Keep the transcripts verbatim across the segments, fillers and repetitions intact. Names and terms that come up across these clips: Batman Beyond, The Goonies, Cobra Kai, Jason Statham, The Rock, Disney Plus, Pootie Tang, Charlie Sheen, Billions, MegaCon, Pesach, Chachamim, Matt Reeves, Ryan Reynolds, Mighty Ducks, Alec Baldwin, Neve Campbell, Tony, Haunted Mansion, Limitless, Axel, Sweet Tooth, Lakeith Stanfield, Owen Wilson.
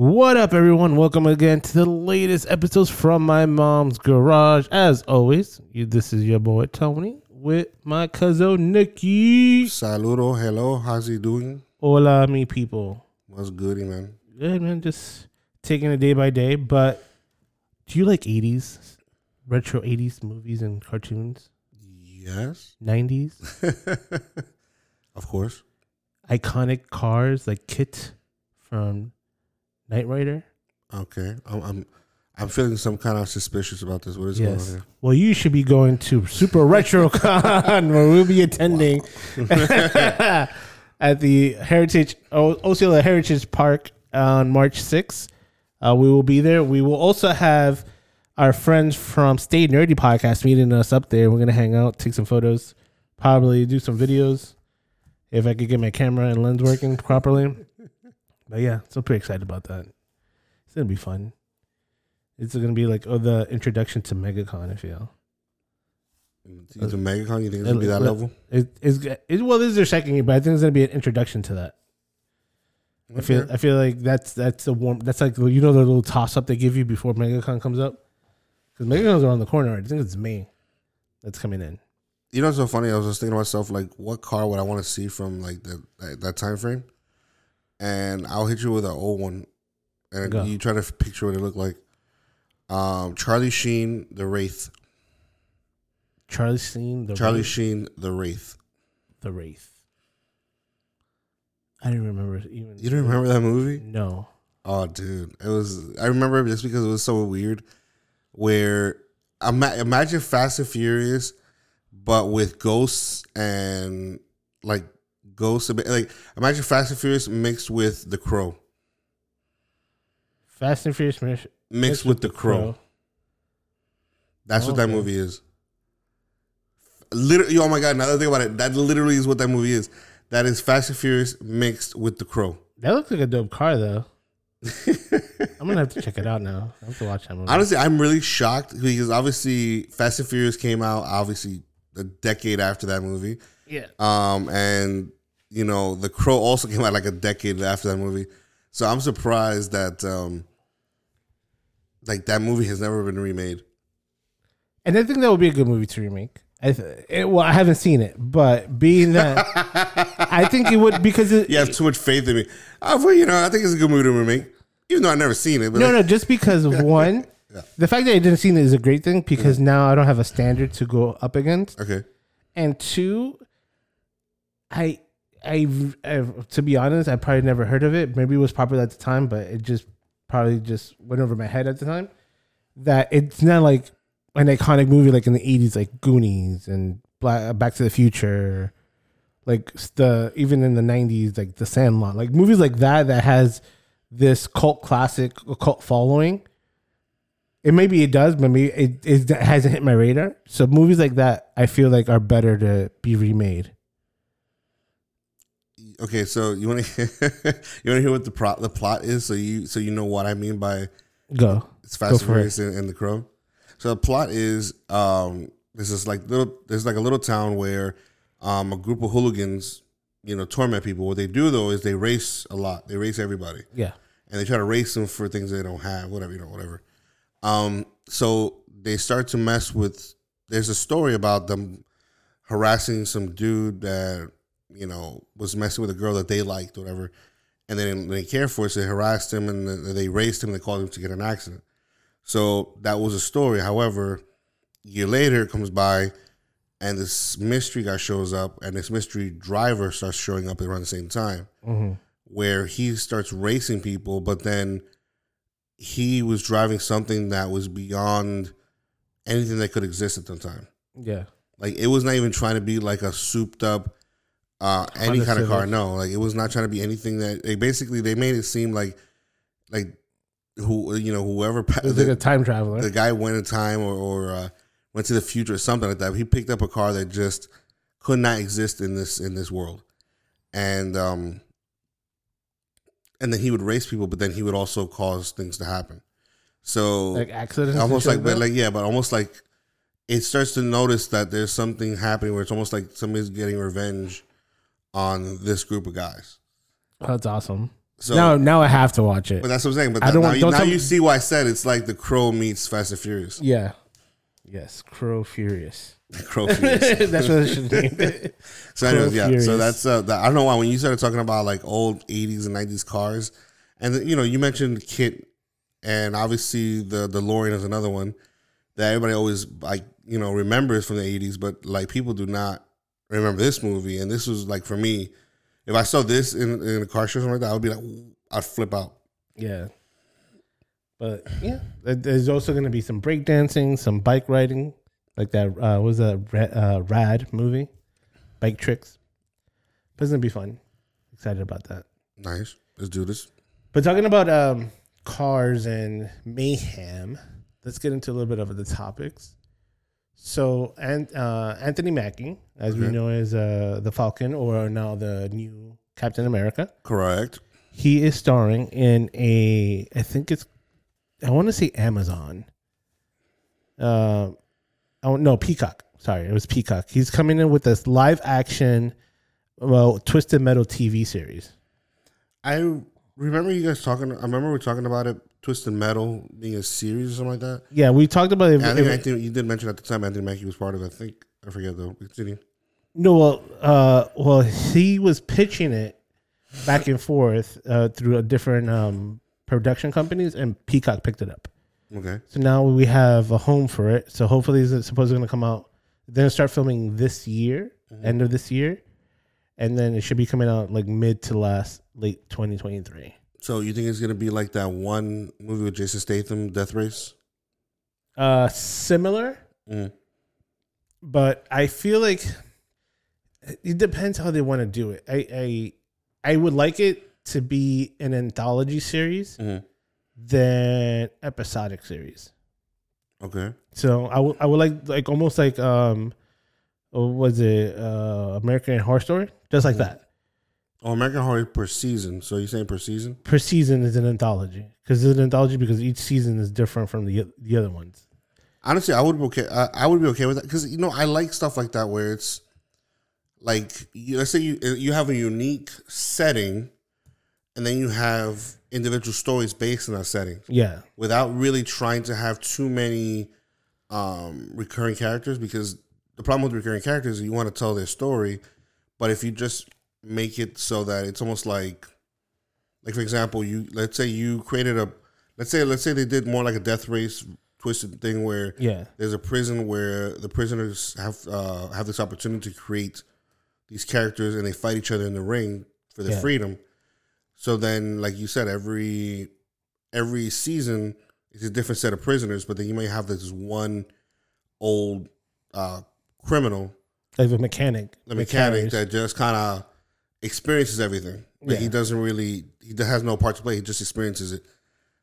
What up, everyone? Welcome again to the latest episodes from my mom's garage. As always, you, this is your boy Tony with my cousin Nicky. Saludo, hello, how's he doing? Hola, me people. What's good, man? Good, man. Just taking it day by day. But do you like eighties, retro eighties movies and cartoons? Yes. nineties? Of course. Iconic cars like Kit from Knight Rider. Okay, I'm, I'm I'm feeling some kind of suspicious about this. What is yes. going on here? Well, you should be going to Super RetroCon, where we'll be attending wow. at the Heritage Osceola Heritage Park on March sixth. Uh, we will be there. We will also have our friends from Stay Nerdy Podcast meeting us up there. We're gonna hang out, take some photos, probably do some videos if I could get my camera and lens working properly. But yeah, so pretty excited about that. It's going to be fun. It's going to be like oh, the introduction to MegaCon, I feel. To MegaCon, you think it's going to be that level? It, it's, it, well, this is their second year, but I think it's going to be an introduction to that. Okay. I feel I feel like that's that's a warm, that's like, you know, the little toss-up they give you before MegaCon comes up? Because MegaCon's around the corner. I think it's May that's coming in. You know what's so funny? I was just thinking to myself, like, what car would I want to see from like the, that, that time frame? And I'll hit you with an old one. And Go. You try to picture what it looked like. Um, Charlie Sheen, The Wraith. Charlie Sheen, The Charlie Wraith. Sheen, The Wraith. The Wraith. I didn't remember even. You don't remember that movie? No. Oh, dude. It was. I remember it just because it was so weird. Where, ima- imagine Fast and Furious, but with ghosts and, like, Ghosts, like imagine Fast and Furious mixed with The Crow. Fast and Furious mixed, mixed with, with The Crow. Crow. That's oh, what that okay. movie is. Literally, oh my god! Now that I think about it, that literally is what that movie is. That is Fast and Furious mixed with The Crow. That looks like a dope car, though. I'm gonna have to check it out now. I have to watch that movie. Honestly, I'm really shocked because obviously Fast and Furious came out obviously a decade after that movie. Yeah. Um and. You know, The Crow also came out like a decade after that movie. So I'm surprised that, um, like, that movie has never been remade. And I think that would be a good movie to remake. I th- it, well, I haven't seen it, but being that, I think it would, because... It, you have too much faith in me. I, well, you know, I think it's a good movie to remake, even though I've never seen it. But no, like, no, just because, one, yeah. the fact that I didn't see it is a great thing, because mm-hmm. now I don't have a standard to go up against. Okay. And two, I... I, I, to be honest, I probably never heard of it. Maybe it was popular at the time, but it just probably just went over my head at the time. That it's not like an iconic movie like in the eighties, like Goonies and Black, Back to the Future, like the even in the nineties, like The Sandlot, like movies like that that has this cult classic, cult following. It maybe it does, but maybe it, it hasn't hit my radar. So movies like that, I feel like are better to be remade. Okay, so you want to you want to hear what the pro, the plot is, so you so you know what I mean by go. It's Fast and Furious and, and The Crow. So the plot is um, this is like little there's like a little town where um, a group of hooligans you know torment people. What they do though is they race a lot. They race everybody. Yeah, and they try to race them for things they don't have, whatever you know, whatever. Um, so they start to mess with. There's a story about them harassing some dude that. You know, was messing with a girl that they liked, whatever, and they didn't, they didn't care for it, so they harassed him and they raced him and they called him to get in an accident. So that was a story. However, a year later comes by and this mystery guy shows up and this mystery driver starts showing up around the same time mm-hmm. where he starts racing people, but then he was driving something that was beyond anything that could exist at the time. Yeah. Like it was not even trying to be like a souped up Uh, any kind of car, no. Like it was not trying to be anything that they basically they made it seem like, like who you know whoever it was the, like a time traveler, the guy went in time or, or uh, went to the future or something like that. He picked up a car that just could not exist in this in this world, and um, and then he would race people, but then he would also cause things to happen. So like accidents, almost like but like yeah, but almost like it starts to notice that there's something happening where it's almost like somebody's getting revenge on this group of guys. That's awesome. So now, now I have to watch it. But that's what I'm saying. But that, I don't, now, don't now you see why I said it's like The Crow meets Fast and Furious. Yeah. Yes, Crow Furious. Crow Furious. That's what I should name it. So anyways, yeah. Furious. So that's uh, the, I don't know why when you started talking about like old eighties and nineties cars, and the, you know, you mentioned Kit, and obviously the the DeLorean is another one that everybody always like, you know, remembers from the eighties, but like people do not remember this movie. And this was like, for me, if I saw this in, in a car show or something like that, I would be like, I'd flip out. Yeah. But yeah, there's also going to be some breakdancing, some bike riding, like that. Uh, what was that uh, Rad movie? Bike tricks. But it's going to be fun. Excited about that. Nice. Let's do this. But talking about um, cars and mayhem, let's get into a little bit of the topics. So, and uh, Anthony Mackie, as okay. we know, is uh, the Falcon, or now the new Captain America. Correct. He is starring in a, I think it's, I want to say Amazon. Uh, oh, no, Peacock. Sorry, it was Peacock. He's coming in with this live action, well, Twisted Metal T V series. I remember you guys talking, I remember we were talking about it, Twisted Metal being a series or something like that. Yeah, we talked about it. I think, I think you did mention at the time Anthony Mackie was part of it. I think, I forget though. Continue. No, well, uh, well, he was pitching it back and forth uh, through a different um, production companies, and Peacock picked it up. Okay. So now we have a home for it. So hopefully it's supposed to going to come out. They're going to start filming this year, mm-hmm. end of this year, and then it should be coming out like mid to last late twenty twenty-three. So you think it's going to be like that one movie with Jason Statham, Death Race? Uh, similar. Mm. But I feel like it depends how they want to do it. I I, I would like it to be an anthology series mm-hmm. than episodic series. Okay. So I would I would like like almost like um, was it uh, American Horror Story? Just like mm-hmm. that. Oh, American Horror per season. So you're saying per season? Per season is an anthology because it's an anthology because each season is different from the the other ones. Honestly, I would be okay. I, I would be okay with that because you know I like stuff like that where it's like you, let's say you you have a unique setting. And then you have individual stories based on that setting. Yeah. Without really trying to have too many um, recurring characters, because the problem with recurring characters is you want to tell their story, but if you just make it so that it's almost like, like for example, you let's say you created a, let's say let's say they did more like a Death Race twisted thing where yeah. there's a prison where the prisoners have uh, have this opportunity to create these characters and they fight each other in the ring for their yeah. freedom. So then, like you said, every every season is a different set of prisoners, but then you may have this one old uh, criminal. Like the mechanic. The mechanic mechanics. That just kind of experiences everything. Like yeah. He doesn't really, he has no part to play. He just experiences it.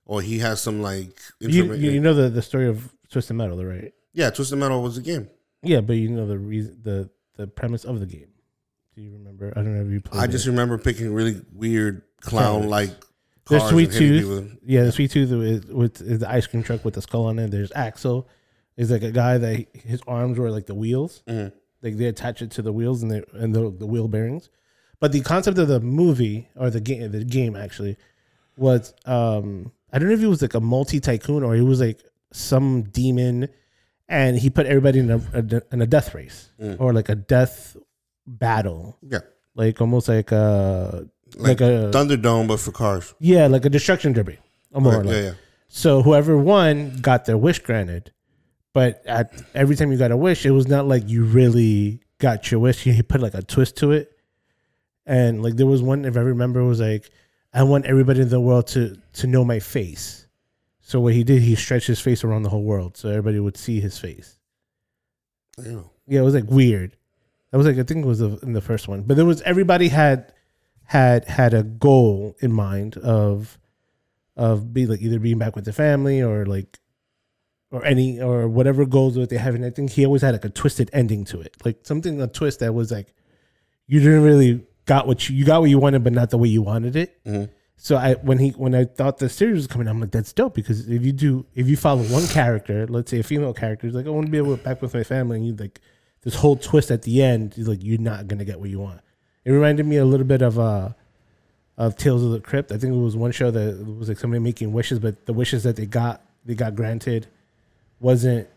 Or he has some like... You, you know the, the story of Twisted Metal, right? Yeah, Twisted Metal was a game. Yeah, but you know the reason, the, the premise of the game. Do you remember? I don't know if you played I just it. remember picking really weird clown like cars. There's Sweet Tooth. Yeah, the Sweet Tooth is, with, is the ice cream truck with the skull on it. There's Axel. Is like a guy that he, his arms were like the wheels. Mm-hmm. Like they attach it to the wheels and, they, and the, the wheel bearings. But the concept of the movie or the game, the game actually was um, I don't know if it was like a multi tycoon or it was like some demon, and he put everybody in a, a in a death race mm. or like a death battle. Yeah, like almost like a. Like, like a Thunderdome, but for cars. Yeah, like a destruction derby. Right, like. yeah, yeah. So whoever won got their wish granted, but at, every time you got a wish, it was not like you really got your wish. He put like a twist to it, and like there was one, if I remember, it was like I want everybody in the world to to know my face. So what he did, he stretched his face around the whole world, so everybody would see his face. Ew. Yeah, it was like weird. That was like I think it was in the first one, but there was everybody had. had had a goal in mind of of be like either being back with the family or like or any or whatever goals that they have, and I think he always had like a twisted ending to it, like something a twist that was like you didn't really got what you, you got what you wanted but not the way you wanted it. Mm-hmm. So I when he when I thought the series was coming, I'm like that's dope because if you do if you follow one character, let's say a female character, is like I want to be able to back with my family, and you like this whole twist at the end, like you're not gonna get what you want. It reminded me a little bit of uh, of Tales of the Crypt. I think it was one show that was like somebody making wishes, but the wishes that they got they got granted wasn't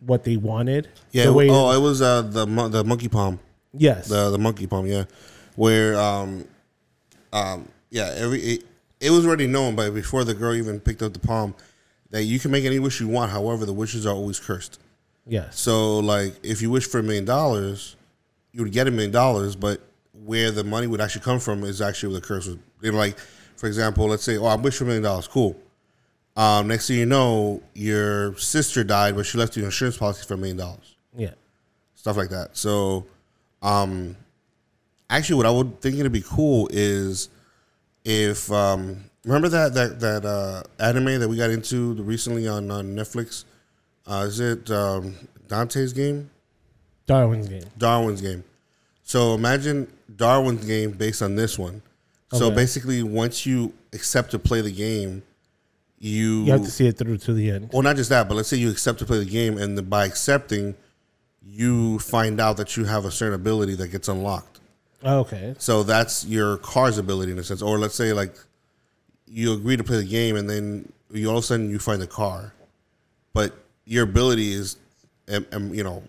what they wanted. Yeah. The way oh, it was uh, the the monkey palm. Yes. The the monkey palm. Yeah. Where um um yeah every it, it was already known, but before the girl even picked up the palm, that you can make any wish you want. However, the wishes are always cursed. Yeah. So like, if you wish for a million dollars, you would get a million dollars, but where the money would actually come from is actually where the curse was. You know, like, for example, let's say, oh, I wish for a million dollars. Cool. Um, next thing you know, your sister died, but she left you an insurance policy for a million dollars. Yeah. Stuff like that. So, um, actually, what I would think it'd be cool is if, um, remember that that that uh, anime that we got into recently on, on Netflix? Uh, is it um, Dante's Game? Darwin's Game. Darwin's Game. So imagine Darwin's Game based on this one. Okay. So basically, once you accept to play the game, you... You have to see it through to the end. Well, not just that, but let's say you accept to play the game, and the, by accepting, you find out that you have a certain ability that gets unlocked. Okay. So that's your car's ability in a sense. Or let's say, like, you agree to play the game, and then you all of a sudden you find the car. But your ability is, um, um, you know...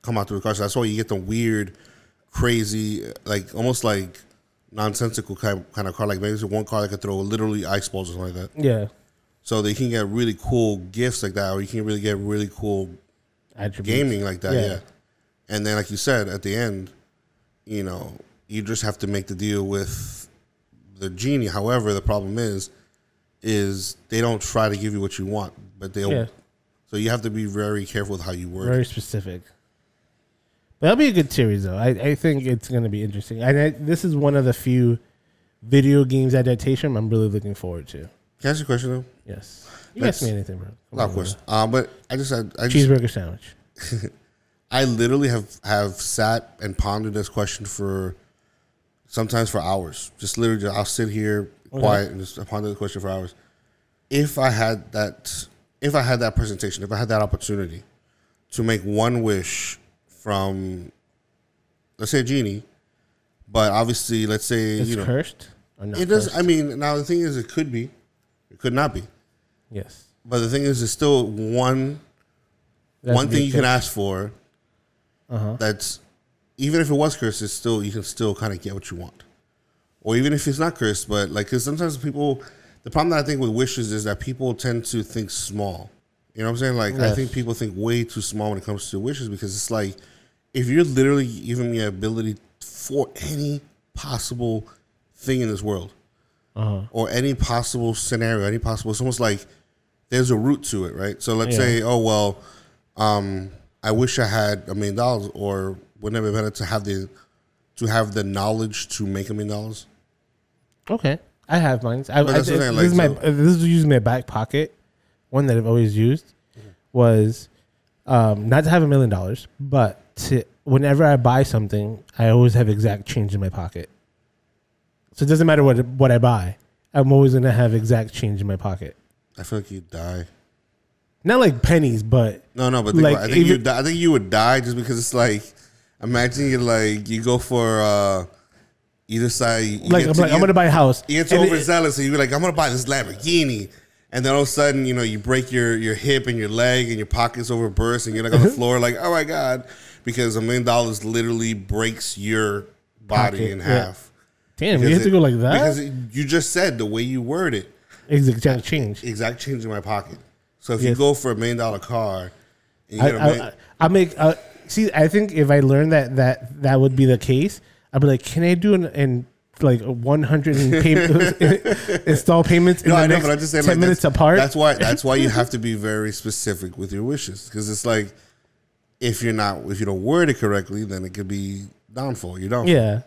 come out through the car. So that's why you get the weird, crazy, like almost like nonsensical kind of, kind of car. Like maybe it's one car that could throw literally ice balls or something like that. Yeah. So they can get really cool gifts like that, or you can really get really cool attributes. Gaming like that. Yeah. yeah. And then, like you said, at the end, you know, you just have to make the deal with the genie. However, the problem is, is they don't try to give you what you want, but they'll. Yeah. So you have to be very careful with how you word. Very specific. That'll be a good series, though. I, I think it's going to be interesting. And I, this is one of the few video games adaptation I'm really looking forward to. Can I ask you a question, though? Yes. You Let's, can ask me anything, bro. Come of course. Uh, but I just... I, I Cheeseburger just, sandwich. I literally have, have sat and pondered this question for... Sometimes for hours. Just literally, just, I'll sit here okay. quiet and just ponder the question for hours. If I had that... If I had that presentation, if I had that opportunity to make one wish... From, let's say, a genie, but obviously, let's say it's you know, cursed. Or not it does. Cursed? I mean, now the thing is, it could be, it could not be. Yes. But the thing is, it's still one, that's one thing you can ask for. Uh-huh. That's even if it was cursed, it's still you can still kind of get what you want, or even if it's not cursed. But like, because sometimes people, the problem that I think with wishes is that people tend to think small. You know what I'm saying? Like, yes. I think people think way too small when it comes to wishes because it's like. If you're literally giving me an ability for any possible thing in this world, uh-huh. or any possible scenario, any possible, it's almost like there's a route to it, right? So let's yeah. say, oh, well, um, I wish I had a million dollars, or wouldn't it be better to have the to have the knowledge to make a million dollars? Okay, I have mine. I, I, I, this, like, is my, so. this is using my back pocket. One that I've always used mm-hmm. was um, not to have a million dollars, but to, whenever I buy something, I always have exact change in my pocket. So it doesn't matter what what I buy. I'm always going to have exact change in my pocket. I feel like you'd die. Not like pennies, but... No, no, but think like, I, think you'd die. I think you would die just because it's like... Imagine you're like, you go for... Uh, either side... You like, I'm, like, I'm going to buy a house. You get too overzealous, and you're like, I'm going to buy this Lamborghini. And then all of a sudden, you know, you break your, your hip and your leg and your pockets overburst and you're like on the floor like, oh, my God... Because a million dollars literally breaks your body Pocket. in half. Yeah. Damn, you have it, to go like that? Because it, you just said the way you word it. Exact change. Exact change in my pocket. So if yes. you go for a million dollar car. And you I, get a I, million, I, I make, uh, see, I think if I learned that that, that would be the case, I'd be like, can I do an, an like one hundred in pay- install payments in no, the I know, next but I just say, ten like, minutes that's, apart? That's why, that's why you have to be very specific with your wishes. Because it's like. If you're not, if you don't word it correctly, then it could be downfall. You don't. Yeah.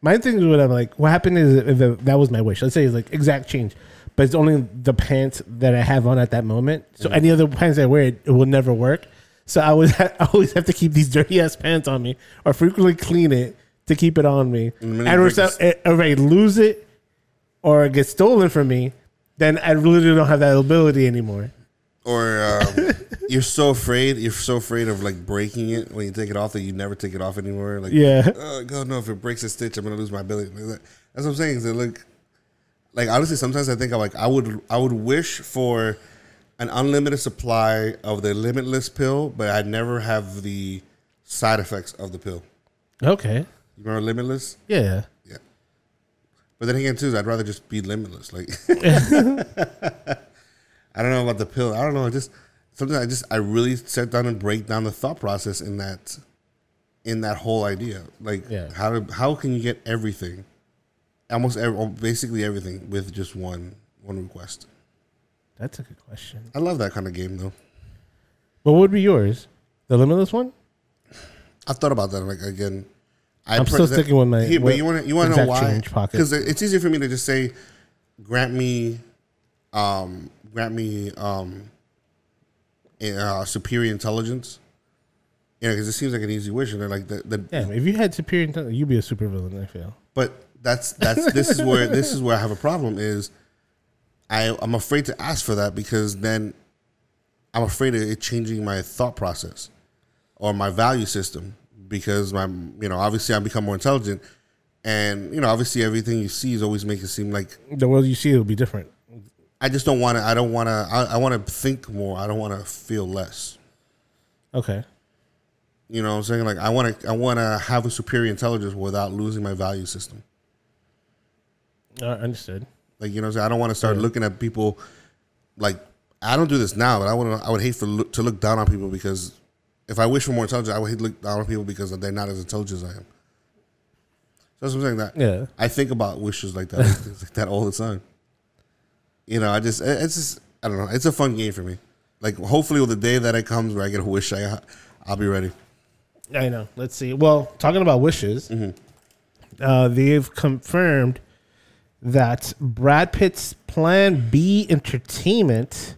My thing is what I'm like, what happened is if that was my wish. Let's say it's like exact change, but it's only the pants that I have on at that moment. So yeah. any other pants I wear, it, it will never work. So I always, ha- I always have to keep these dirty ass pants on me or frequently clean it to keep it on me. And if I lose it or it gets stolen from me, then I really don't have that ability anymore. Or um, you're so afraid, you're so afraid of like breaking it when you take it off that you never take it off anymore. Like, yeah, oh God, no! If it breaks a stitch, I'm gonna lose my ability. That's what I'm saying. Is that like like honestly, sometimes I think I'm like I would I would wish for an unlimited supply of the Limitless pill, but I'd never have the side effects of the pill. Okay. You remember Limitless? Yeah. Yeah. But then again, too, I'd rather just be limitless. Like, I don't know about the pill. I don't know. I just sometimes I just I really sit down and break down the thought process in that in that whole idea. Like, yeah. how to, how can you get everything, almost every, basically everything, with just one one request? That's a good question. I love that kind of game, though. What would be yours? The Limitless one? I've thought about that. Like again, I I'm pre- still sticking that, with my. He, but you want you want to know why? Because it's easier for me to just say, "Grant me, um, grant me um, uh, superior intelligence." You know, because it seems like an easy wish, and they're like the, the yeah. If you had superior intelligence, you'd be a supervillain. I feel. But that's that's this is where this is where I have a problem. Is I I'm afraid to ask for that because then I'm afraid of it changing my thought process. Or my value system, because my, you know, obviously I become more intelligent, and you know, obviously everything you see is always making it seem like the world you see will be different. I just don't want to. I don't want to. I, I want to think more. I don't want to feel less. Okay. You know what I'm saying? Like I want to. I want to have a superior intelligence without losing my value system. Uh, understood. Like you know, what I'm saying? I don't want to start yeah. looking at people. Like I don't do this now, but I want to. I would hate for look, to look down on people because. If I wish for more intelligence, I would look down on people because they're not as intelligent as I am. So that's what I'm saying. That yeah. I think about wishes like that, things like that all the time. You know, I just it's just I don't know. It's a fun game for me. Like hopefully, with the day that it comes where I get a wish, I I'll be ready. I know. Let's see. Well, talking about wishes, mm-hmm. uh, they've confirmed that Brad Pitt's Plan B Entertainment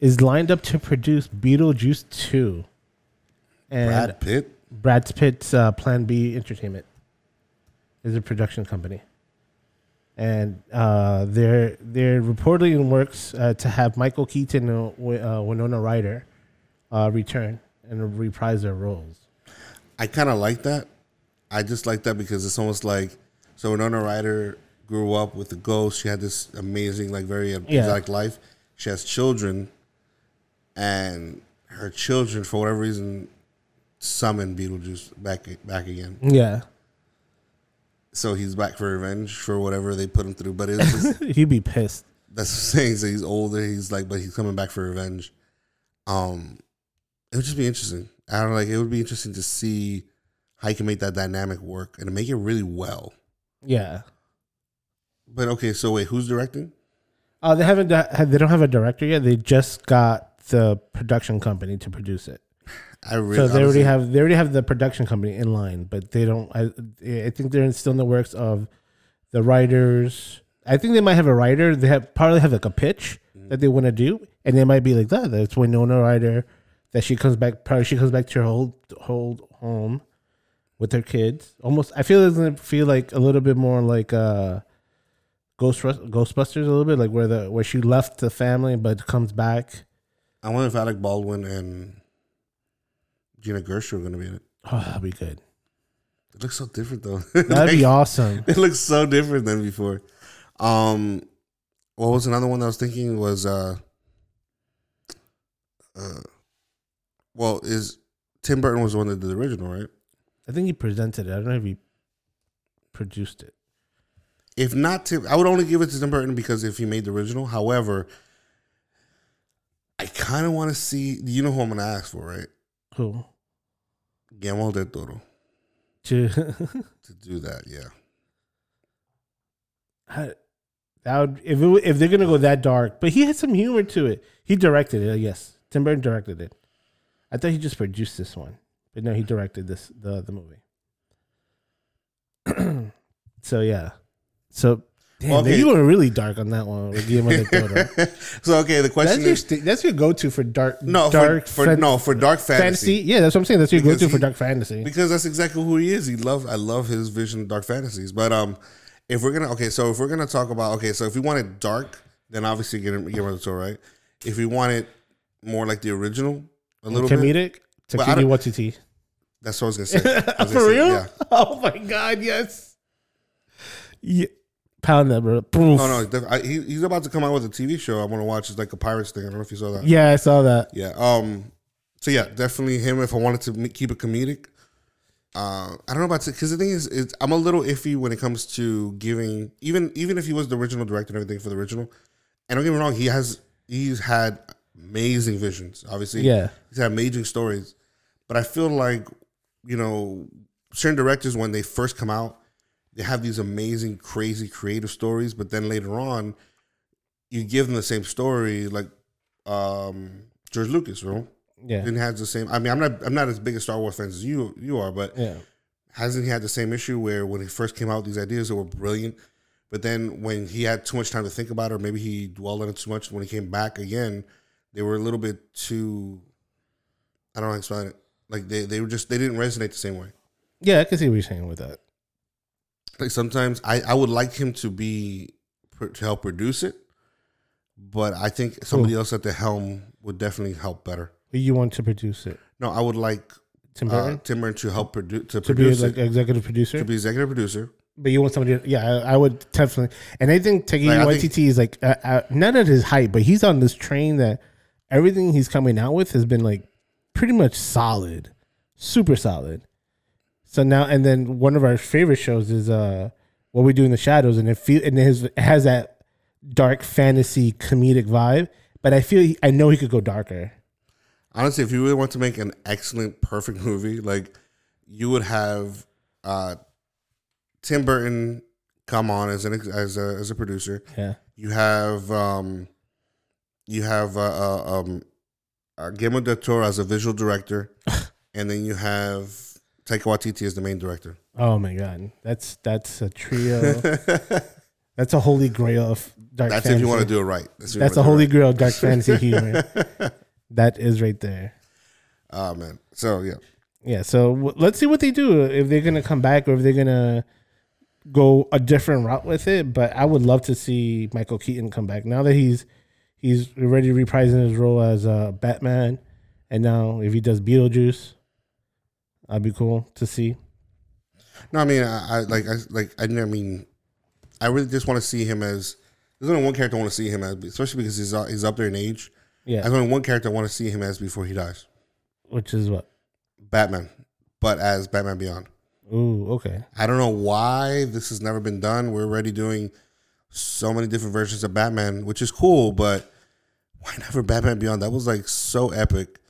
is lined up to produce Beetlejuice two. And Brad Pitt? Brad Pitt's uh, Plan B Entertainment is a production company. And uh, they're, they're reportedly in works uh, to have Michael Keaton and uh, Winona Ryder uh, return and reprise their roles. I kind of like that. I just like that because it's almost like... So Winona Ryder grew up with the ghost. She had this amazing, like very exotic yeah. life. She has children. And her children, for whatever reason... summon Beetlejuice back back again. Yeah. So he's back for revenge for whatever they put him through. But it's just, he'd be pissed. That's what I'm saying. So he's older. He's like, but he's coming back for revenge. Um, it would just be interesting. I don't know, like. It would be interesting to see how you can make that dynamic work and make it really well. Yeah. But okay, so wait, who's directing? Oh, uh, they haven't. They don't have a director yet. They just got the production company to produce it. I really, so they honestly, already have they already have the production company in line, but they don't. I, I think they're still in the works of the writers. I think they might have a writer. They have probably have like a pitch mm-hmm. that they want to do, and they might be like that. Oh, that's Winona Ryder that she comes back. Probably she comes back to her old old home with her kids. Almost, I feel it's gonna feel like a little bit more like uh, Ghost Ghostbusters a little bit, like where the where she left the family but comes back. I wonder if Alec Baldwin and Gina Gershon are going to be in it. Oh, that'd be good. It looks so different, though. That'd like, be awesome. It looks so different than before. Um, what was another one that I was thinking was, uh, uh, well, is Tim Burton was the one that did the original, right? I think he presented it. I don't know if he produced it. If not Tim, I would only give it to Tim Burton because if he made the original. However, I kind of want to see, you know who I'm going to ask for, right? Who? Guillermo del Toro. To to do that, yeah. I, that would if it, if they're gonna go that dark, but he had some humor to it. He directed it, yes. Tim Burton directed it. I thought he just produced this one, but no, he directed this the the movie. So yeah, so damn, okay. You were really dark on that one with Guillermo del Toro. So okay, the question that's is your, that's your go-to for dark. No, dark for, for fan, no for dark fantasy. fantasy. Yeah, that's what I'm saying. That's your because go-to he, for dark fantasy because that's exactly who he is. He love I love his vision of dark fantasies. But um, if we're gonna okay, so if we're gonna talk about okay, so if we want it dark, then obviously Guillermo del Toro, right? If we want it more like the original, a little comedic, bit comedic, Taiki Waititi. That's what I was gonna say. Was for gonna real? Say, yeah. Oh my God! Yes. Yeah. pound that, bro. Poof. No, no, def- I, he, he's about to come out with a T V show. I want to watch. It's like a Pirates thing. I don't know if you saw that. Yeah, I saw that. Yeah. Um. So yeah, definitely him. If I wanted to keep it comedic, uh, I don't know about to, because the thing is, it's, I'm a little iffy when it comes to giving. Even even if he was the original director and everything for the original, and don't get me wrong, he has he's had amazing visions. Obviously, yeah, he's had amazing stories. But I feel like, you know, certain directors, when they first come out, they have these amazing, crazy, creative stories. But then later on, you give them the same story, like um, George Lucas, right? Yeah, didn't have the same. I mean, I'm not, I'm not as big a Star Wars fan as you, you are, but yeah, hasn't he had the same issue where when he first came out, these ideas that were brilliant, but then when he had too much time to think about it, or maybe he dwelled on it too much, when he came back again, they were a little bit too. I don't know how to explain it. Like they, they were just they didn't resonate the same way. Yeah, I can see what you're saying with that. Like sometimes I, I would like him to be to help produce it, but I think somebody Ooh. else at the helm would definitely help better. You want to produce it? No, I would like Tim Burton. Uh, Tim Burton to help produ- to, to produce be like it. executive producer to be executive producer. But you want somebody? To, yeah, I, I would definitely. And I think Taika Waititi is like uh, uh, not at his height, but he's on this train that everything he's coming out with has been like pretty much solid, super solid. So now and then, one of our favorite shows is uh, What We Do in the Shadows, and it feel and it has, it has that dark fantasy comedic vibe. But I feel he, I know he could go darker. Honestly, if you really want to make an excellent, perfect movie, like you would have uh, Tim Burton come on as an as a as a producer. Yeah, you have um, you have uh, uh, um, uh, Guillermo del Toro as a visual director, and then you have Taika Waititi is the main director. Oh my god, that's that's a trio. That's a holy grail of dark. That's fantasy. If you want to do it right. That's, that's a holy right. grail of dark fantasy humor. That is right there. Oh man, so yeah, yeah. So w- let's see what they do, if they're gonna come back or if they're gonna go a different route with it. But I would love to see Michael Keaton come back now that he's he's already reprising his role as uh, Batman, and now if he does Beetlejuice. That'd be cool to see. No, I mean, I, I like, I like, I mean, I really just want to see him as. There's only one character I want to see him as, especially because he's uh, he's up there in age. Yeah, there's only one character I want to see him as before he dies, which is what? Batman, but as Batman Beyond. Ooh, okay. I don't know why this has never been done. We're already doing so many different versions of Batman, which is cool, but why never Batman Beyond? That was like so epic.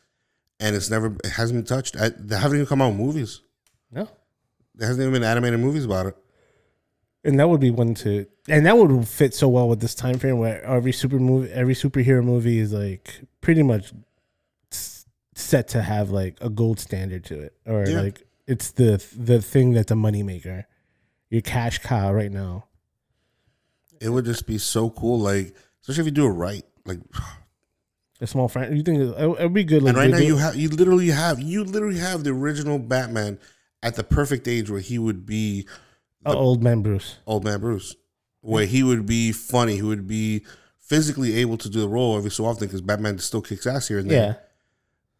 And it's never, it hasn't been touched. I, they haven't even come out with movies. No. There hasn't even been animated movies about it. And that would be one to, and that would fit so well with this time frame where every super movie, every superhero movie is like pretty much set to have like a gold standard to it. Or yeah. like it's the the thing that's a moneymaker, your cash cow right now. It would just be so cool. Like, especially if you do it right. Like, a small friend. You think it would be good? Like, and right now you have you literally have you literally have the original Batman at the perfect age where he would be the, uh, old man Bruce. Old man Bruce, where he would be funny. He would be physically able to do the role every so often because Batman still kicks ass here and there.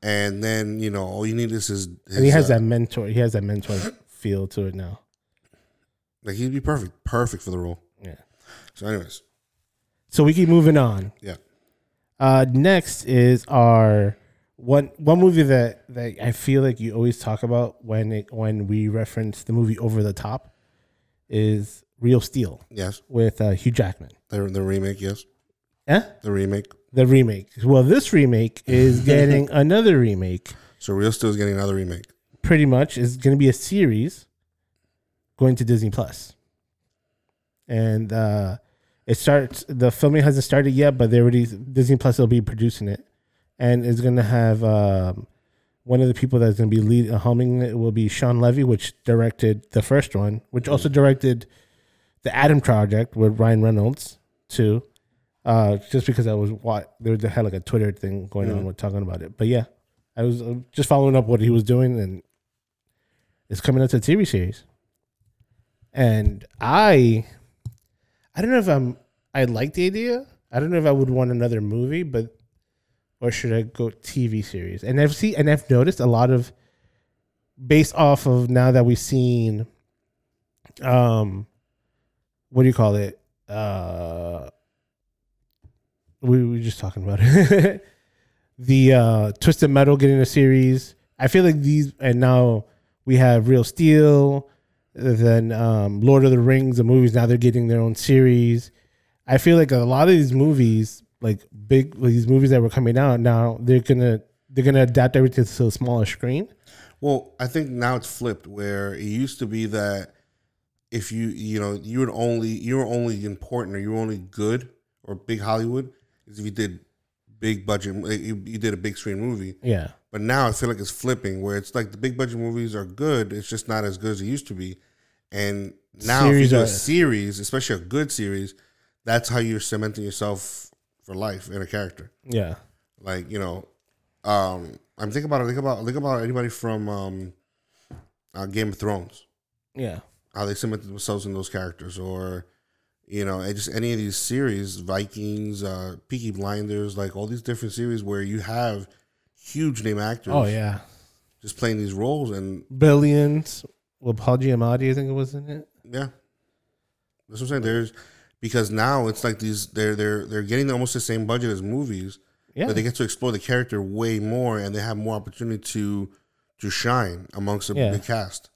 Yeah, and then you know all you need is his. his and he has uh, that mentor. He has that mentor feel to it now. Like he'd be perfect, perfect for the role. Yeah. So, anyways, so we keep moving on. Yeah. Uh, next is our one one movie that, that I feel like you always talk about when it, when we reference the movie Over the Top is Real Steel. Yes, with uh, Hugh Jackman. The, the remake, yes. Eh? The remake. The remake. Well, this remake is getting another remake. So Real Steel is getting another remake. Pretty much, it's going to be a series going to Disney Plus, and. Uh, It starts. The filming hasn't started yet, but they already Disney Plus will be producing it, and it's gonna have um, one of the people that's gonna be lead uh, helming it will be Sean Levy, which directed the first one, which also directed the Adam Project with Ryan Reynolds too. Uh, just because I was what there they had like a Twitter thing going yeah. on, we're talking about it, but yeah, I was uh, just following up what he was doing, and it's coming up to a T V series, and I. I don't know if I'm. I like the idea. I don't know if I would want another movie, but or should I go T V series? And I've seen and I've noticed a lot of based off of now that we've seen, um, what do you call it? uh, we were just talking about it. The uh, Twisted Metal getting a series. I feel like these, and now we have Real Steel, then um, Lord of the Rings, the movies. Now they're getting their own series. I feel like a lot of these movies, like big, like these movies that were coming out now, they're gonna they're gonna adapt everything to a smaller screen. Well, I think now it's flipped, where it used to be that if you you know you would only you were only important, or you were only good or big Hollywood is if you did big budget, you, you did a big screen movie. Yeah. But now I feel like it's flipping, where it's like the big budget movies are good. It's just not as good as it used to be. And now series if you do a series, especially a good series, that's how you're cementing yourself for life in a character. Yeah. Like, you know, um, I'm thinking about it. Think about think about anybody from um, uh, Game of Thrones. Yeah, how they cemented themselves in those characters, or you know, just any of these series, Vikings, uh, Peaky Blinders, like all these different series where you have huge name actors. Oh yeah, just playing these roles. And Billions with Paul Giamatti, I think it was in it. Yeah, that's what I'm saying. There's because now it's like these they're they're they're getting almost the same budget as movies. Yeah. But they get to explore the character way more, and they have more opportunity to to shine amongst the, yeah. the cast.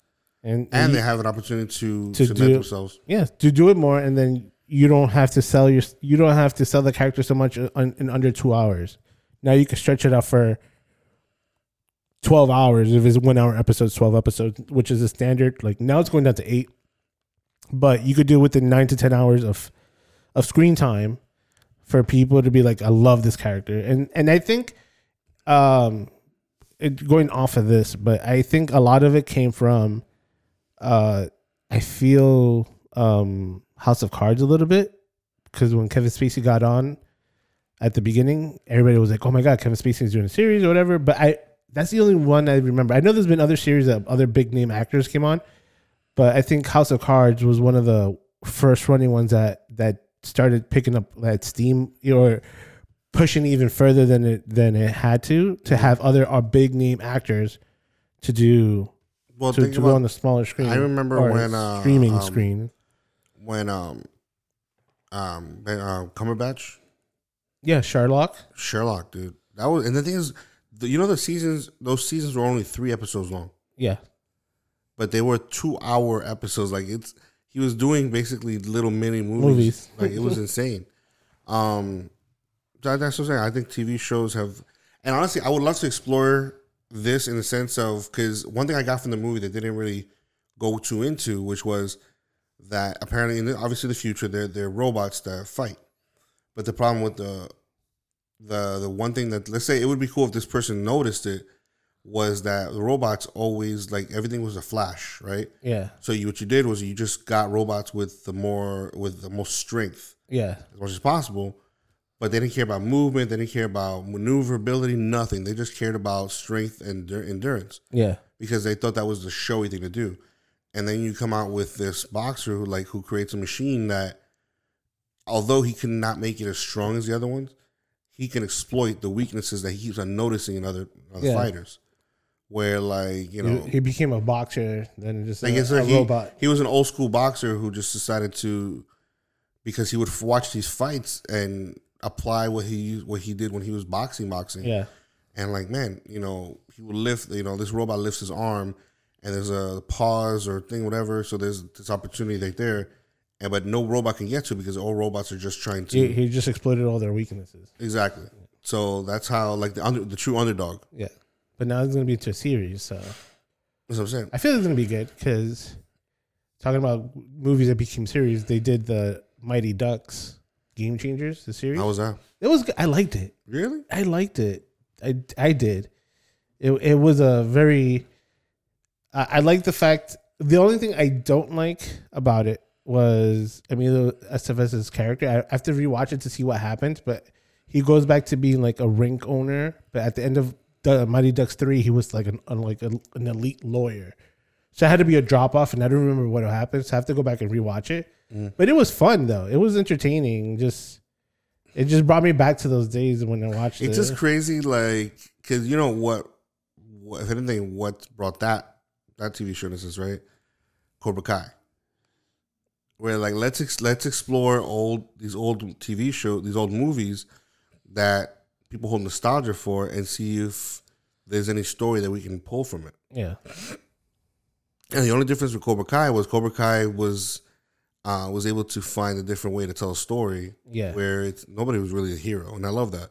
And, and, and they have an opportunity to, to submit do, themselves. Yeah, to do it more, and then you don't have to sell your you don't have to sell the character so much in, in under two hours. Now you can stretch it out for twelve hours if it's one hour episodes, twelve episodes, which is a standard. Like now it's going down to eight, but you could do it within nine to ten hours of of screen time. For people to be like, I love this character. And and I think, um, it, going off of this, but I think a lot of it came from, uh, I feel um, House of Cards a little bit. Because when Kevin Spacey got on at the beginning, everybody was like, oh my God, Kevin Spacey is doing a series or whatever. But I that's the only one I remember. I know there's been other series that other big name actors came on. But I think House of Cards was one of the first running ones that that started picking up that steam or pushing even further than it than it had to to have other our big name actors to do well to, to about, go on the smaller screen. I remember when uh, streaming um, screen when um um uh, Cumberbatch, yeah, Sherlock, Sherlock, dude. That was and the thing is, the, you know, the seasons those seasons were only three episodes long. Yeah, but they were two hour episodes. Like it's. He was doing basically little mini movies. movies. Like it was insane. Um, that, that's what I'm saying. I think T V shows have, and honestly, I would love to explore this in the sense of, because one thing I got from the movie that they didn't really go too into, which was that apparently, in the, obviously, the future they're they're robots that fight. But the problem with the the the one thing that let's say it would be cool if this person noticed it. Was that the robots always, like, everything was a flash, right? Yeah. So you, what you did was you just got robots with the more with the most strength, yeah, as much as possible. But they didn't care about movement. They didn't care about maneuverability. Nothing. They just cared about strength and endurance. Yeah. Because they thought that was the showy thing to do. And then you come out with this boxer who like who creates a machine that, although he could not make it as strong as the other ones, he can exploit the weaknesses that he keeps on noticing in other other yeah. fighters. Where, like, you know... He became a boxer, then just like a, a he, robot. He was an old-school boxer who just decided to... Because he would watch these fights and apply what he what he did when he was boxing, boxing. Yeah. And, like, man, you know, he would lift... You know, this robot lifts his arm, and there's a pause or thing, whatever, so there's this opportunity right there. and But no robot can get to because all robots are just trying to... He, he just exploited all their weaknesses. Exactly. Yeah. So that's how, like, the under, the true underdog. Yeah. But now it's going to be to a series, so... That's what I'm saying. I feel it's going to be good, because... Talking about movies that became series, they did the Mighty Ducks Game Changers, the series. How was that? It was... I liked it. Really? I liked it. I, I did. It it was a very... I, I like the fact... The only thing I don't like about it was Emilio Estevez's character. I, I have to rewatch it to see what happened, but he goes back to being like a rink owner, but at the end of... The Mighty Ducks three, he was like an like a, an elite lawyer, so I had to be a drop off, and I don't remember what happened. So I have to go back and rewatch it. Mm. But it was fun though; it was entertaining. Just it just brought me back to those days when I watched it. It's just crazy, like because you know what, what? If anything, what brought that that T V show to us, right? Cobra Kai. where like let's ex- let's explore old these old T V shows, these old movies that people hold nostalgia for, and see if there's any story that we can pull from it. Yeah. And the only difference with Cobra Kai was Cobra Kai was uh, was able to find a different way to tell a story. Yeah. Where it's nobody was really a hero, and I love that.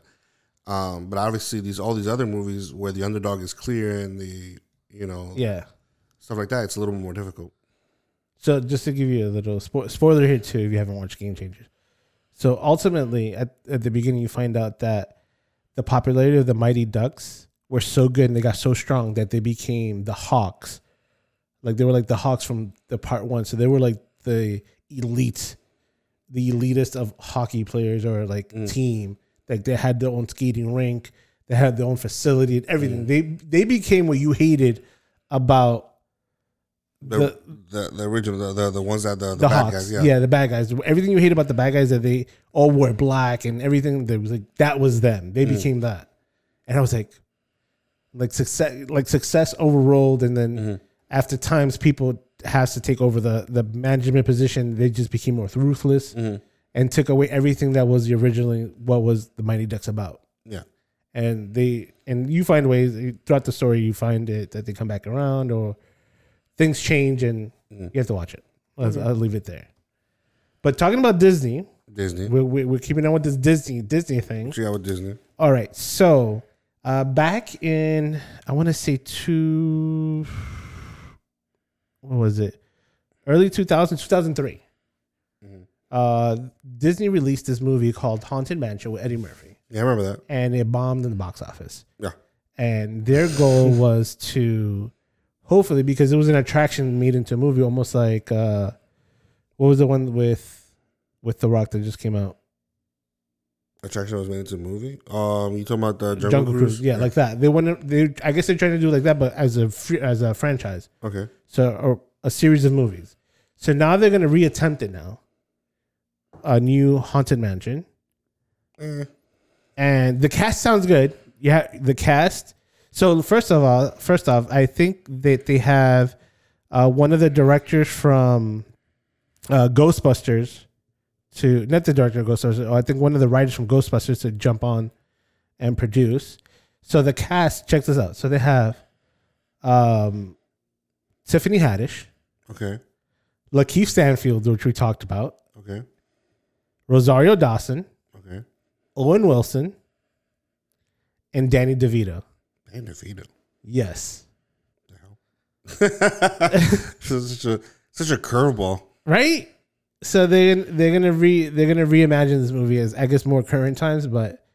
Um, but obviously, these all these other movies where the underdog is clear and the you know yeah stuff like that, it's a little more difficult. So just to give you a little spo- spoiler here too, if you haven't watched Game Changers. So ultimately, at, at the beginning, you find out that the popularity of the Mighty Ducks were so good and they got so strong that they became the Hawks. Like they were like the Hawks from the part one. So they were like the elite, the elitist of hockey players or like mm. team. Like they had their own skating rink. They had their own facility and everything. Mm. They they became what you hated about the the, the, the original the, the the ones that the, the, the bad Hawks. guys yeah. yeah the bad guys everything you hate about the bad guys that they all wore black and everything that was like that was them they mm. became that. And I was like like success like success overruled, and then mm-hmm. after times people has to take over the the management position, they just became more ruthless mm-hmm. and took away everything that was originally what was the Mighty Ducks about. Yeah. And they and you find ways throughout the story, you find it that they come back around or things change, and mm. you have to watch it. I'll, okay. I'll leave it there. But talking about Disney, Disney, we're, we're keeping on with this Disney Disney thing. Yeah, with Disney. All right, so uh, back in I want to say two, what was it? Early two thousand, two thousand three. Mm-hmm. Uh, Disney released this movie called Haunted Mansion with Eddie Murphy. Yeah, I remember that. And it bombed in the box office. Yeah. And their goal was to. Hopefully, because it was an attraction made into a movie, almost like uh, what was the one with with The Rock that just came out? Attraction was made into a movie. Um, you talking about the Jungle, Jungle Cruise? Cruise yeah, yeah, like that. They want They, I guess they're trying to do like that, but as a as a franchise. Okay. So or a series of movies. So now they're going to reattempt it now. A new Haunted Mansion, mm. and the cast sounds good. Yeah, the cast. So first of all, first off, I think that they have uh, one of the directors from uh, Ghostbusters to not the director of Ghostbusters. I think one of the writers from Ghostbusters to jump on and produce. So the cast, check this out. So they have um, Tiffany Haddish, okay, Lakeith Stanfield, which we talked about, okay, Rosario Dawson, okay, Owen Wilson, and Danny DeVito. And DeVito. Yes. The hell? such a such a curveball, right? So they they're gonna re they're gonna reimagine this movie as I guess more current times, but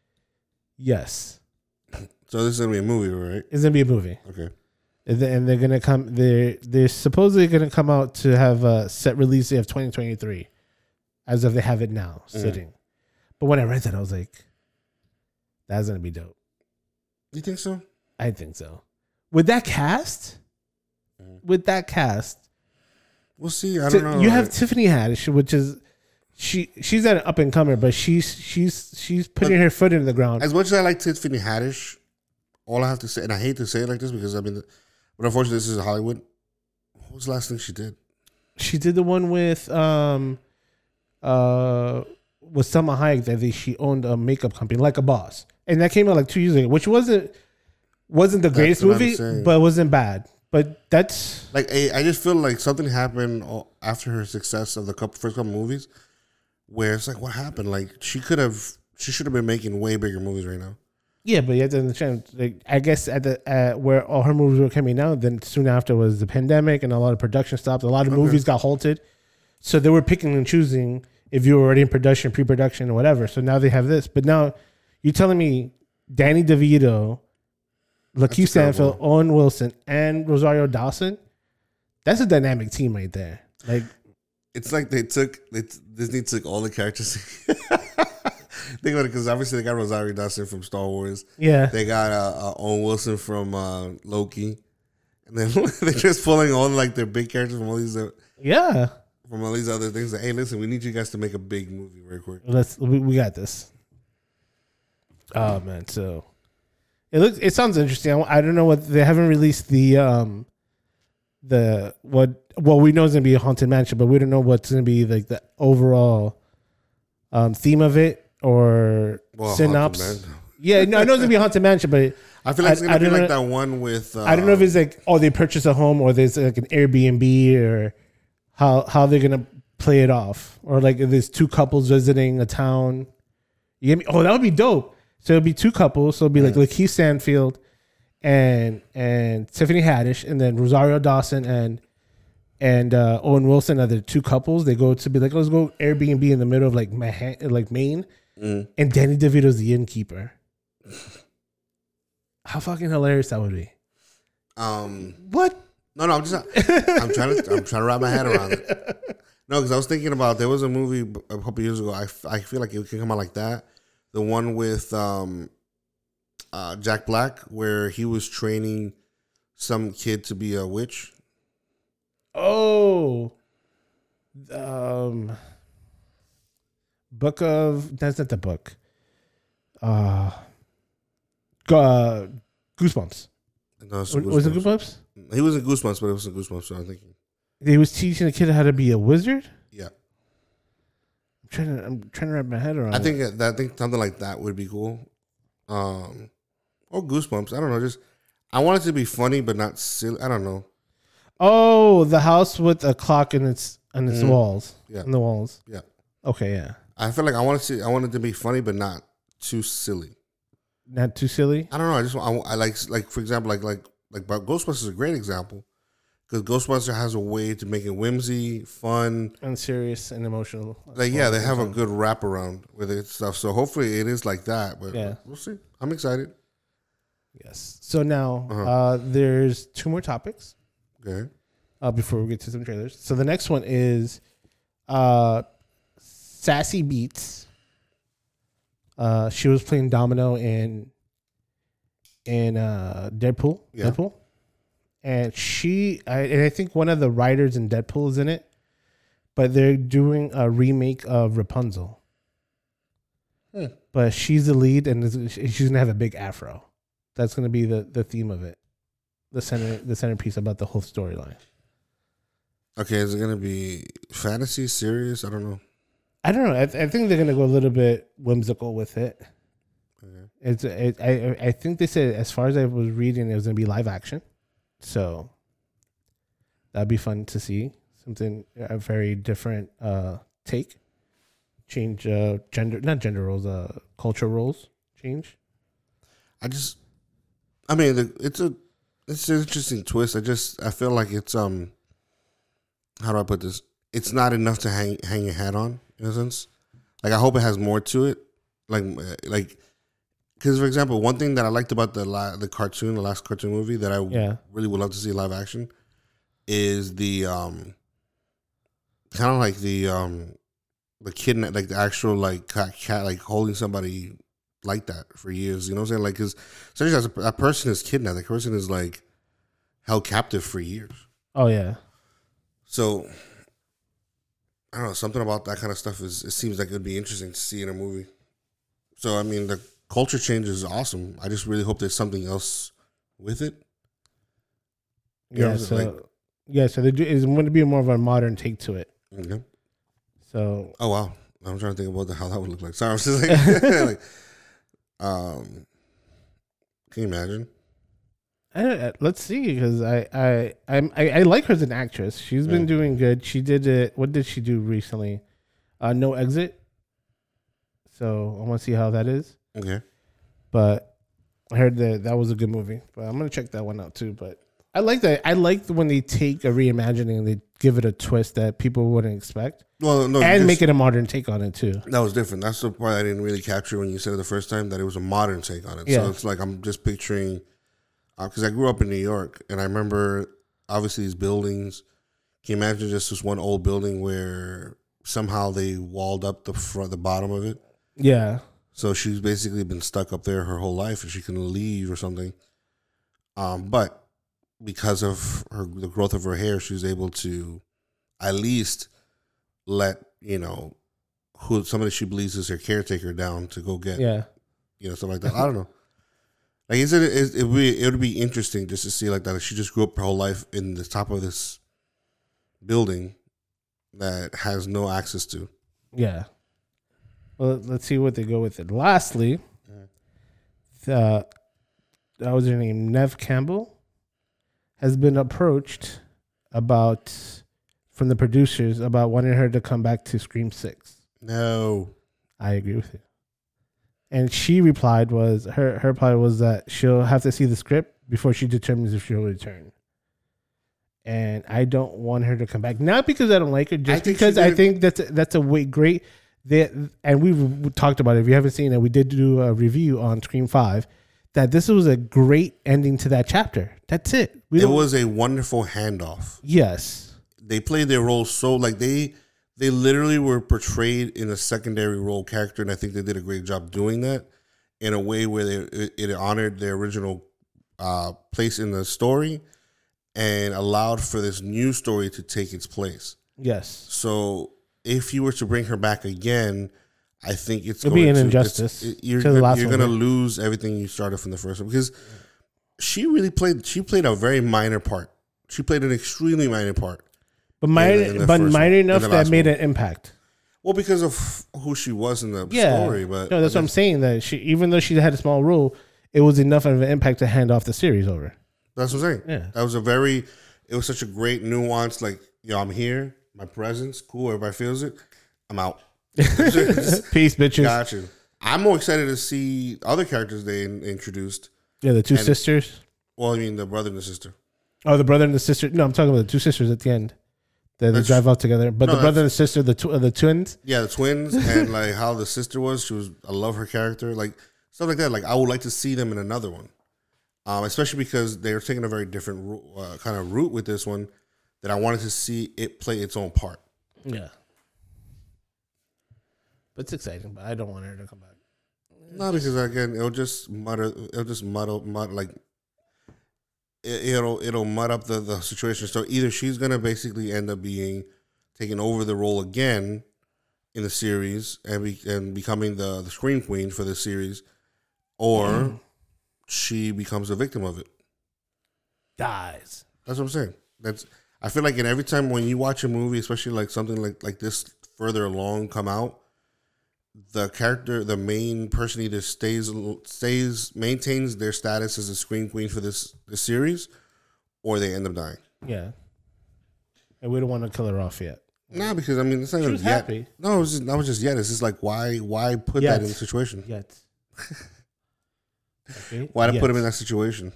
yes. So this is gonna be a movie, right? It's gonna be a movie. Okay. And they're, and they're gonna come. They they're supposedly gonna come out to have a set release of twenty twenty-three, as if they have it now mm-hmm. sitting. But when I read that, I was like, that's gonna be dope. You think so? I think so. With that cast? Mm. With that cast. We'll see. I don't so know. You have like, Tiffany Haddish, which is she she's an up and comer, but she's she's she's putting her foot in the ground. As much as I like Tiffany Haddish, all I have to say, and I hate to say it like this because I mean but unfortunately this is Hollywood. What was the last thing she did? She did the one with um uh with Selma Hayek that they, she owned a makeup company, Like a Boss. And that came out like two years ago, which wasn't Wasn't the greatest that's movie, but it wasn't bad. But that's like a, I just feel like something happened after her success of the couple, first couple movies, where it's like, what happened? Like she could have, she should have been making way bigger movies right now. Yeah, but you have to understand. Like I guess at the uh, where all her movies were coming out, then soon after was the pandemic, and a lot of production stopped. A lot of okay. movies got halted, so they were picking and choosing if you were already in production, pre-production, or whatever. So now they have this, but now you're telling me Danny DeVito. Lakeith Stanfield, Owen Wilson, and Rosario Dawson. That's a dynamic team right there. Like, it's like they took they, Disney took all the characters. Think about it, because obviously they got Rosario Dawson from Star Wars. Yeah, they got uh, uh, Owen Wilson from uh, Loki, and then they're just pulling all like their big characters from all these. Uh, yeah, from all these other things. Like, hey, listen, we need you guys to make a big movie real quick. Let's we, we got this. Oh man, so. It looks. It sounds interesting. I don't know what they haven't released the um, the what well we know it's going to be a Haunted Mansion, but we don't know what's going to be like the overall um, theme of it or well, synopsis. Yeah, no, I know it's going to be a Haunted Mansion, but I feel like I, it's going to be like know, that one with... Um, I don't know if it's like, oh, they purchase a home or there's like an Airbnb or how how they're going to play it off. Or like if there's two couples visiting a town. You get me? Oh, that would be dope. So it'll be two couples. So it'll be like yes. Lakeith Stanfield and and Tiffany Haddish, and then Rosario Dawson and and uh, Owen Wilson are the two couples. They go to be like, let's go Airbnb in the middle of like Mahan- like Maine. Mm. And Danny DeVito's the innkeeper. How fucking hilarious that would be! Um, what? No, no, I'm just I'm trying to I'm trying to wrap my head around it. No, because I was thinking about there was a movie a couple years ago. I, I feel like it could come out like that. The one with um, uh, Jack Black, where he was training some kid to be a witch. Oh, um, book of that's not the book. Uh Uh, Goosebumps. No, was, Goosebumps. Was it Goosebumps? He was in Goosebumps, but it wasn't Goosebumps. So I'm thinking he was teaching a kid how to be a wizard. Yeah, I'm trying to. I'm trying to wrap my head around. I think it. that. I think something like that would be cool. Um, or Goosebumps. I don't know. Just I want it to be funny, but not silly. I don't know. Oh, the house with a clock in its on its mm-hmm. walls. Yeah, on the walls. Yeah. Okay. Yeah. I feel like I want to. I want it to be funny, but not too silly. Not too silly. I don't know. I just I, I like like for example like like like Ghostbusters is a great example because Ghostbusters has a way to make it whimsy, fun, and serious and emotional. Like yeah, they have a good wraparound with it stuff. So hopefully it is like that. But yeah. We'll see. I'm excited. Yes. So now uh-huh. uh, there's two more topics. Okay. Uh, before we get to some trailers, so the next one is uh, Sassy Beats. Uh, she was playing Domino in in uh, Deadpool. Yeah. Deadpool, and she I, and I think one of the writers in Deadpool is in it, but they're doing a remake of Rapunzel. Hmm. But she's the lead, and she's gonna have a big afro. That's gonna be the, the theme of it, the center the centerpiece about the whole storyline. Okay, is it gonna be fantasy, serious? I don't know. I don't know. I, th- I think they're gonna go a little bit whimsical with it. Okay. It's it, I I think they said as far as I was reading, it was gonna be live action, so that'd be fun to see something a very different uh, take, change uh, gender not gender roles, uh, culture roles change. I just, I mean, the, it's a it's an interesting twist. I just I feel like it's um, how do I put this? It's not enough to hang hang your hat on. In a sense, like I hope it has more to it, like like because for example, one thing that I liked about the la- the cartoon, the last cartoon movie that I yeah. really would love to see live action is the um kind of like the um the kidnap, like the actual like cat, cat like holding somebody like that for years. You know what I'm saying? Like because essentially a, a person is kidnapped, the person is like held captive for years. Oh yeah, so. I don't know, something about that kind of stuff is. It seems like it would be interesting to see in a movie. So, I mean, the culture change is awesome. I just really hope there's something else with it. You yeah, so, like? yeah, so there is going to be more of a modern take to it. Okay. So. Oh, wow. I'm trying to think about how that would look like. Sorry, I was just like, like um, can you imagine? I, let's see, because I I, I'm, I I like her as an actress. She's been yeah. doing good. She did it. What did she do recently? Uh, No Exit. So I want to see how that is. Okay. But I heard that that was a good movie. But I'm gonna check that one out too. But I like that. I like when they take a reimagining and they give it a twist that people wouldn't expect. Well, no, and just, make it a modern take on it too. That was different. That's the part I didn't really capture when you said it the first time that it was a modern take on it. Yeah. So it's like I'm just picturing. Because uh, I grew up in New York, and I remember, obviously, these buildings. Can you imagine just this one old building where somehow they walled up the front, the bottom of it? Yeah. So she's basically been stuck up there her whole life, and she couldn't leave or something. Um, but because of her, the growth of her hair, she's able to at least let, you know, who somebody she believes is her caretaker down to go get, yeah. you know, something like that. I don't know. Like, is it? Is, it would be, it would be interesting just to see like that. Like, she just grew up her whole life in the top of this building that has no access to. Yeah. Well, let's see what they go with it. Lastly, uh, that was her name, Neve Campbell, has been approached about from the producers about wanting her to come back to Scream six. No, I agree with you. And she replied was her her reply was that she'll have to see the script before she determines if she'll return. And I don't want her to come back, not because I don't like her, just I because I think that's a, that's a way great. They, and we've talked about it. If you haven't seen it, we did do a review on Scream five. That this was a great ending to that chapter. That's it. We it was a wonderful handoff. Yes, they played their role so like they. They literally were portrayed in a secondary role character, and I think they did a great job doing that in a way where they, it, it honored their original uh, place in the story and allowed for this new story to take its place. Yes. So if you were to bring her back again, I think it's It'd going be an to, injustice. It, you're going to lose everything you started from the first one because she really played. She played a very minor part. She played an extremely minor part. But minor, but minor enough that made an impact. Well, because of who she was in the yeah. story, but no, that's what I'm saying. That she, even though she had a small role, it was enough of an impact to hand off the series over. That's what I'm saying. Yeah, that was a very. It was such a great nuance. Like, yo, I'm here. My presence, cool. Everybody feels it. I'm out. Peace, bitches. Got you. I'm more excited to see other characters they introduced. Yeah, the two and, sisters. Well, I mean, the brother and the sister. Oh, the brother and the sister. No, I'm talking about the two sisters at the end. They that's, drive off together, but no, the brother and sister, the tw- the twins, yeah, the twins, and like how the sister was, she was. I love her character, like stuff like that. Like I would like to see them in another one, um, especially because they're taking a very different uh, kind of route with this one. That I wanted to see it play its own part. Yeah, but it's exciting. But I don't want her to come back. No, because again, it'll just mutter. It'll just muddle, mud like. It'll it'll mud up the, the situation. So either she's gonna basically end up being taking over the role again in the series and be, and becoming the, the Scream Queen for the series, or mm. she becomes a victim of it. Dies. That's what I'm saying. That's I feel like in every time when you watch a movie, especially like something like, like this further along come out, the character, the main person, either stays, stays, maintains their status as a Scream Queen for this, this series, or they end up dying. Yeah, and we don't want to kill her off yet. No, nah, because I mean, it's not she was yet. Happy. No, it was just, that was just yet. It's just like why, why put yet. that in the situation? Yet. Okay. Why to put him in that situation?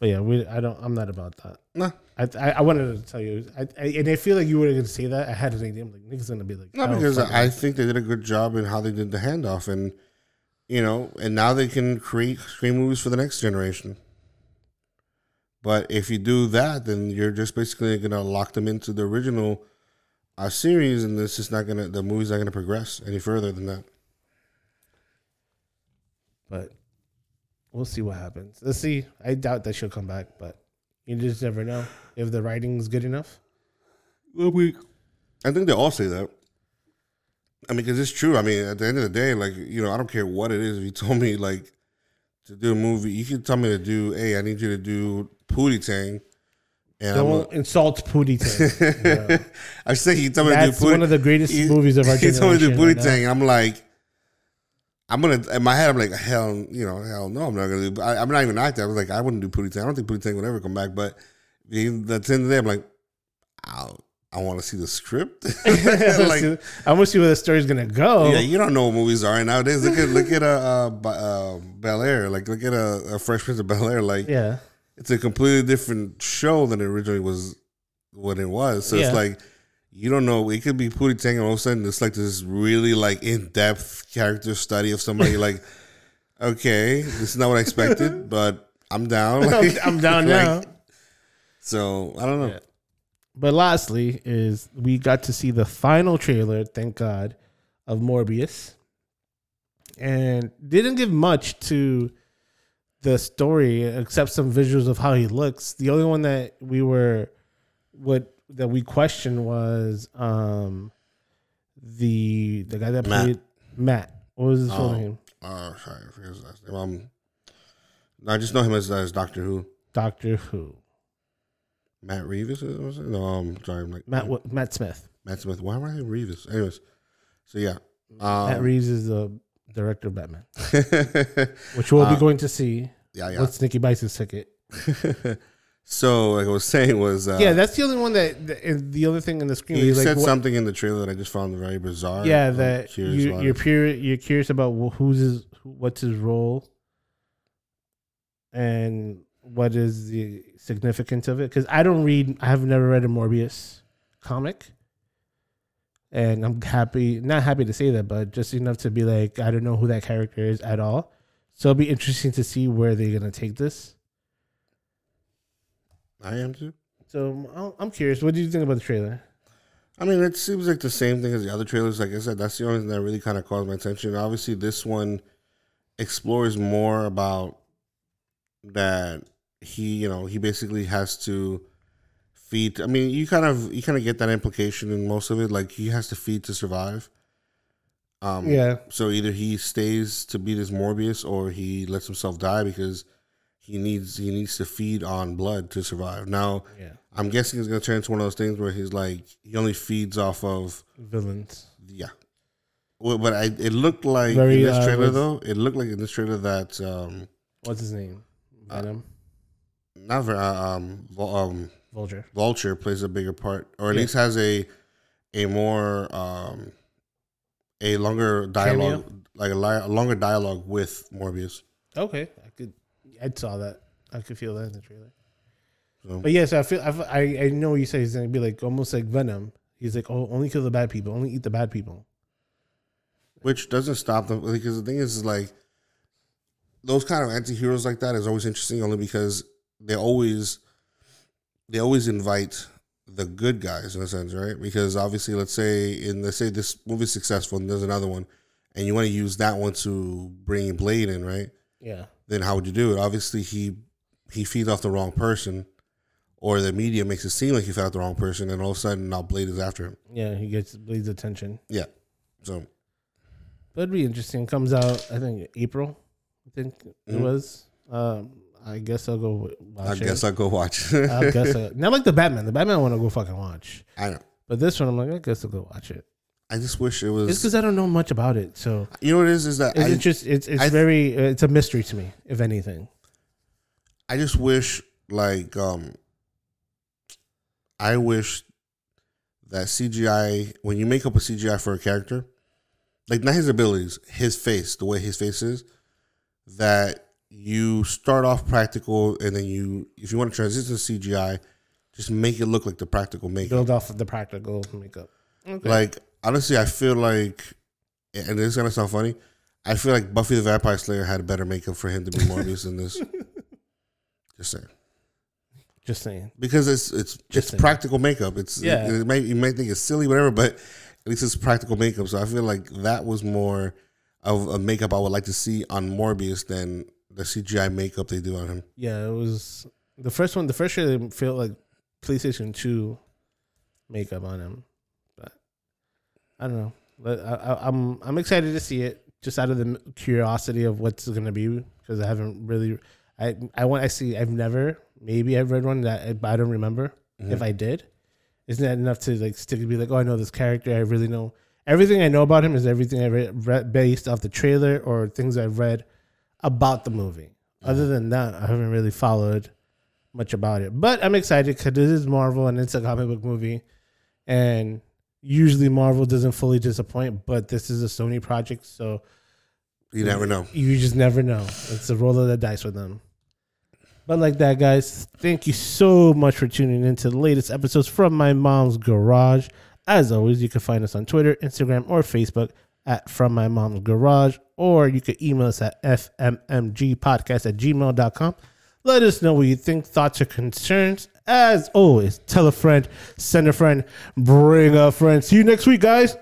But yeah, we. I don't. I'm not about that. No, nah. I, I. I wanted to tell you, I, I, and I feel like you were going to say that. I had an idea. I'm like, niggas going to be like, no, oh, because I think they did a good job in how they did the handoff, and you know, and now they can create Scream movies for the next generation. But if you do that, then you're just basically going to lock them into the original uh, series, and this is not going to. The movie's not going to progress any further than that. But. We'll see what happens. Let's see. I doubt that she'll come back, but you just never know if the writing's good enough. Well, we, I think they all say that. I mean, because it's true. I mean, at the end of the day, like, you know, I don't care what it is. If you told me, like, to do a movie, you can tell me to do, hey, I need you to do Pootie Tang. And don't I'm, insult Pootie Tang. You know. I say you tell me That's to do Pootie Tang. That's one of the greatest you, movies of our generation. You told me to do Pootie Tang, and I'm like, I'm going to, in my head, I'm like, hell, you know, hell no, I'm not going to do, I, I'm not even an actor. I was like, I wouldn't do Pootie Tang. I don't think Pootie Tang would ever come back. But the, the, the end of the day, I'm like, I'll, I want to see the script. Like, I want to see where the story's going to go. Yeah, you don't know what movies are right nowadays. Look at, look at a, uh, uh, Bel Air. Like, look at a, a Fresh Prince of Bel Air. Like, yeah. It's a completely different show than it originally was what it was. So yeah. It's like, you don't know. It could be Pootie Tang, and all of a sudden, it's like this really like in-depth character study of somebody. Like, okay, this is not what I expected, but I'm down. Like, I'm down like, now. So I don't know. Yeah. But lastly, is we got to see the final trailer. Thank God, of Morbius, and didn't give much to the story except some visuals of how he looks. The only one that we were would. That we questioned was um, the the guy that Matt. played Matt. What was his full name? Oh, sorry, I forget his last name. Um, No, I just know him as, as Doctor Who. Doctor Who. Matt Reeves? Was it? No, I'm sorry. I'm like, Matt, what, Matt Smith. Matt Smith. Why am I Reeves? Anyways, so yeah. Um, Matt Reeves is the director of Batman, which we'll uh, be going to see. Yeah, yeah. What's Nicky Bice's ticket? So, like I was saying, was uh, yeah, that's the only one that the, the other thing in the screen. He like, said what, something in the trailer that I just found very bizarre. Yeah, I'm that you, you're pure, you're curious about who's his, what's his role, and what is the significance of it? Because I don't read. I have never read a Morbius comic. And I'm happy, not happy to say that, but just enough to be like, I don't know who that character is at all. So it'll be interesting to see where they're going to take this. I am too. So I'm curious. What do you think about the trailer? I mean, it seems like the same thing as the other trailers. Like I said, that's the only thing that really kind of caught my attention. Obviously, this one explores more about that he, you know, he basically has to... feed. I mean, you kind of you kind of get that implication in most of it. Like he has to feed to survive. Um, yeah. So either he stays to beat his Morbius, or he lets himself die because he needs he needs to feed on blood to survive. Now, yeah. I'm guessing it's gonna turn into one of those things where he's like he only feeds off of villains. Yeah. Well, but I, it looked like Very, in this trailer uh, though. It looked like in this trailer that um, what's his name? Venom. Uh, not for, uh, um um. Vulture. Vulture plays a bigger part, or at yeah. least has a a more um, a longer dialogue, Cameo? like a, li- a longer dialogue with Morbius. Okay, I could, I saw that, I could feel that in the trailer. So. But yes, yeah, so I feel I, I know you said he's gonna be like almost like Venom. He's like, oh, only kill the bad people, only eat the bad people, which doesn't stop them because the thing is, is like those kind of anti-heroes like that is always interesting, only because they always. They always invite the good guys in a sense, right? Because obviously, let's say in let's say this movie's successful and there's another one, and you want to use that one to bring Blade in, right? Yeah. Then how would you do it? Obviously, he he feeds off the wrong person, or the media makes it seem like he fed off the wrong person, and all of a sudden now Blade is after him. Yeah, he gets Blade's attention. Yeah. So that'd be interesting. Comes out I think April. I think mm-hmm. it was. Um, I guess I'll go watch I guess it. I'll go watch. I guess I, not like the Batman. The Batman I want to go fucking watch. I know. But this one, I'm like, I guess I'll go watch it. I just wish it was... It's because I don't know much about it, so... You know what it is? Is that it's I, just, it's, it's I, very... It's a mystery to me, if anything. I just wish, like... um, I wish that C G I... When you make up a C G I for a character, like, not his abilities, his face, the way his face is, that... You start off practical, and then you, if you want to transition to C G I, just make it look like the practical makeup. Build off of the practical makeup. Okay. Like, honestly, I feel like, and this is going to sound funny, I feel like Buffy the Vampire Slayer had better makeup for him to be Morbius than this. Just saying. Just saying. Because it's it's just it's practical makeup. It's yeah. it, it may, you might think it's silly, whatever, but at least it's practical makeup. So I feel like that was more of a makeup I would like to see on Morbius than... The C G I makeup they do on him. Yeah, it was the first one. The first year they felt like PlayStation two makeup on him, but I don't know. But I, I, I'm I'm excited to see it just out of the curiosity of what's going to be because I haven't really. I I want I see. I've never maybe I've read one that I, but I don't remember mm-hmm. if I did. Isn't that enough to like stick to be like, oh, I know this character. I really know everything I know about him is everything I read, read based off the trailer or things I've read. About the movie. Other than that, I haven't really followed much about it. But I'm excited because this is Marvel and it's a comic book movie. And usually Marvel doesn't fully disappoint, but this is a Sony project. So you never know. You just never know. It's a roll of the dice with them. But like that, guys, thank you so much for tuning in to the latest episodes from my mom's garage. As always, you can find us on Twitter, Instagram, or Facebook at From My Mom's Garage, or you could email us at f m m g podcast at gmail dot com. Let us know what you think, thoughts, or concerns. As always, tell a friend, send a friend, bring a friend. See you next week, guys.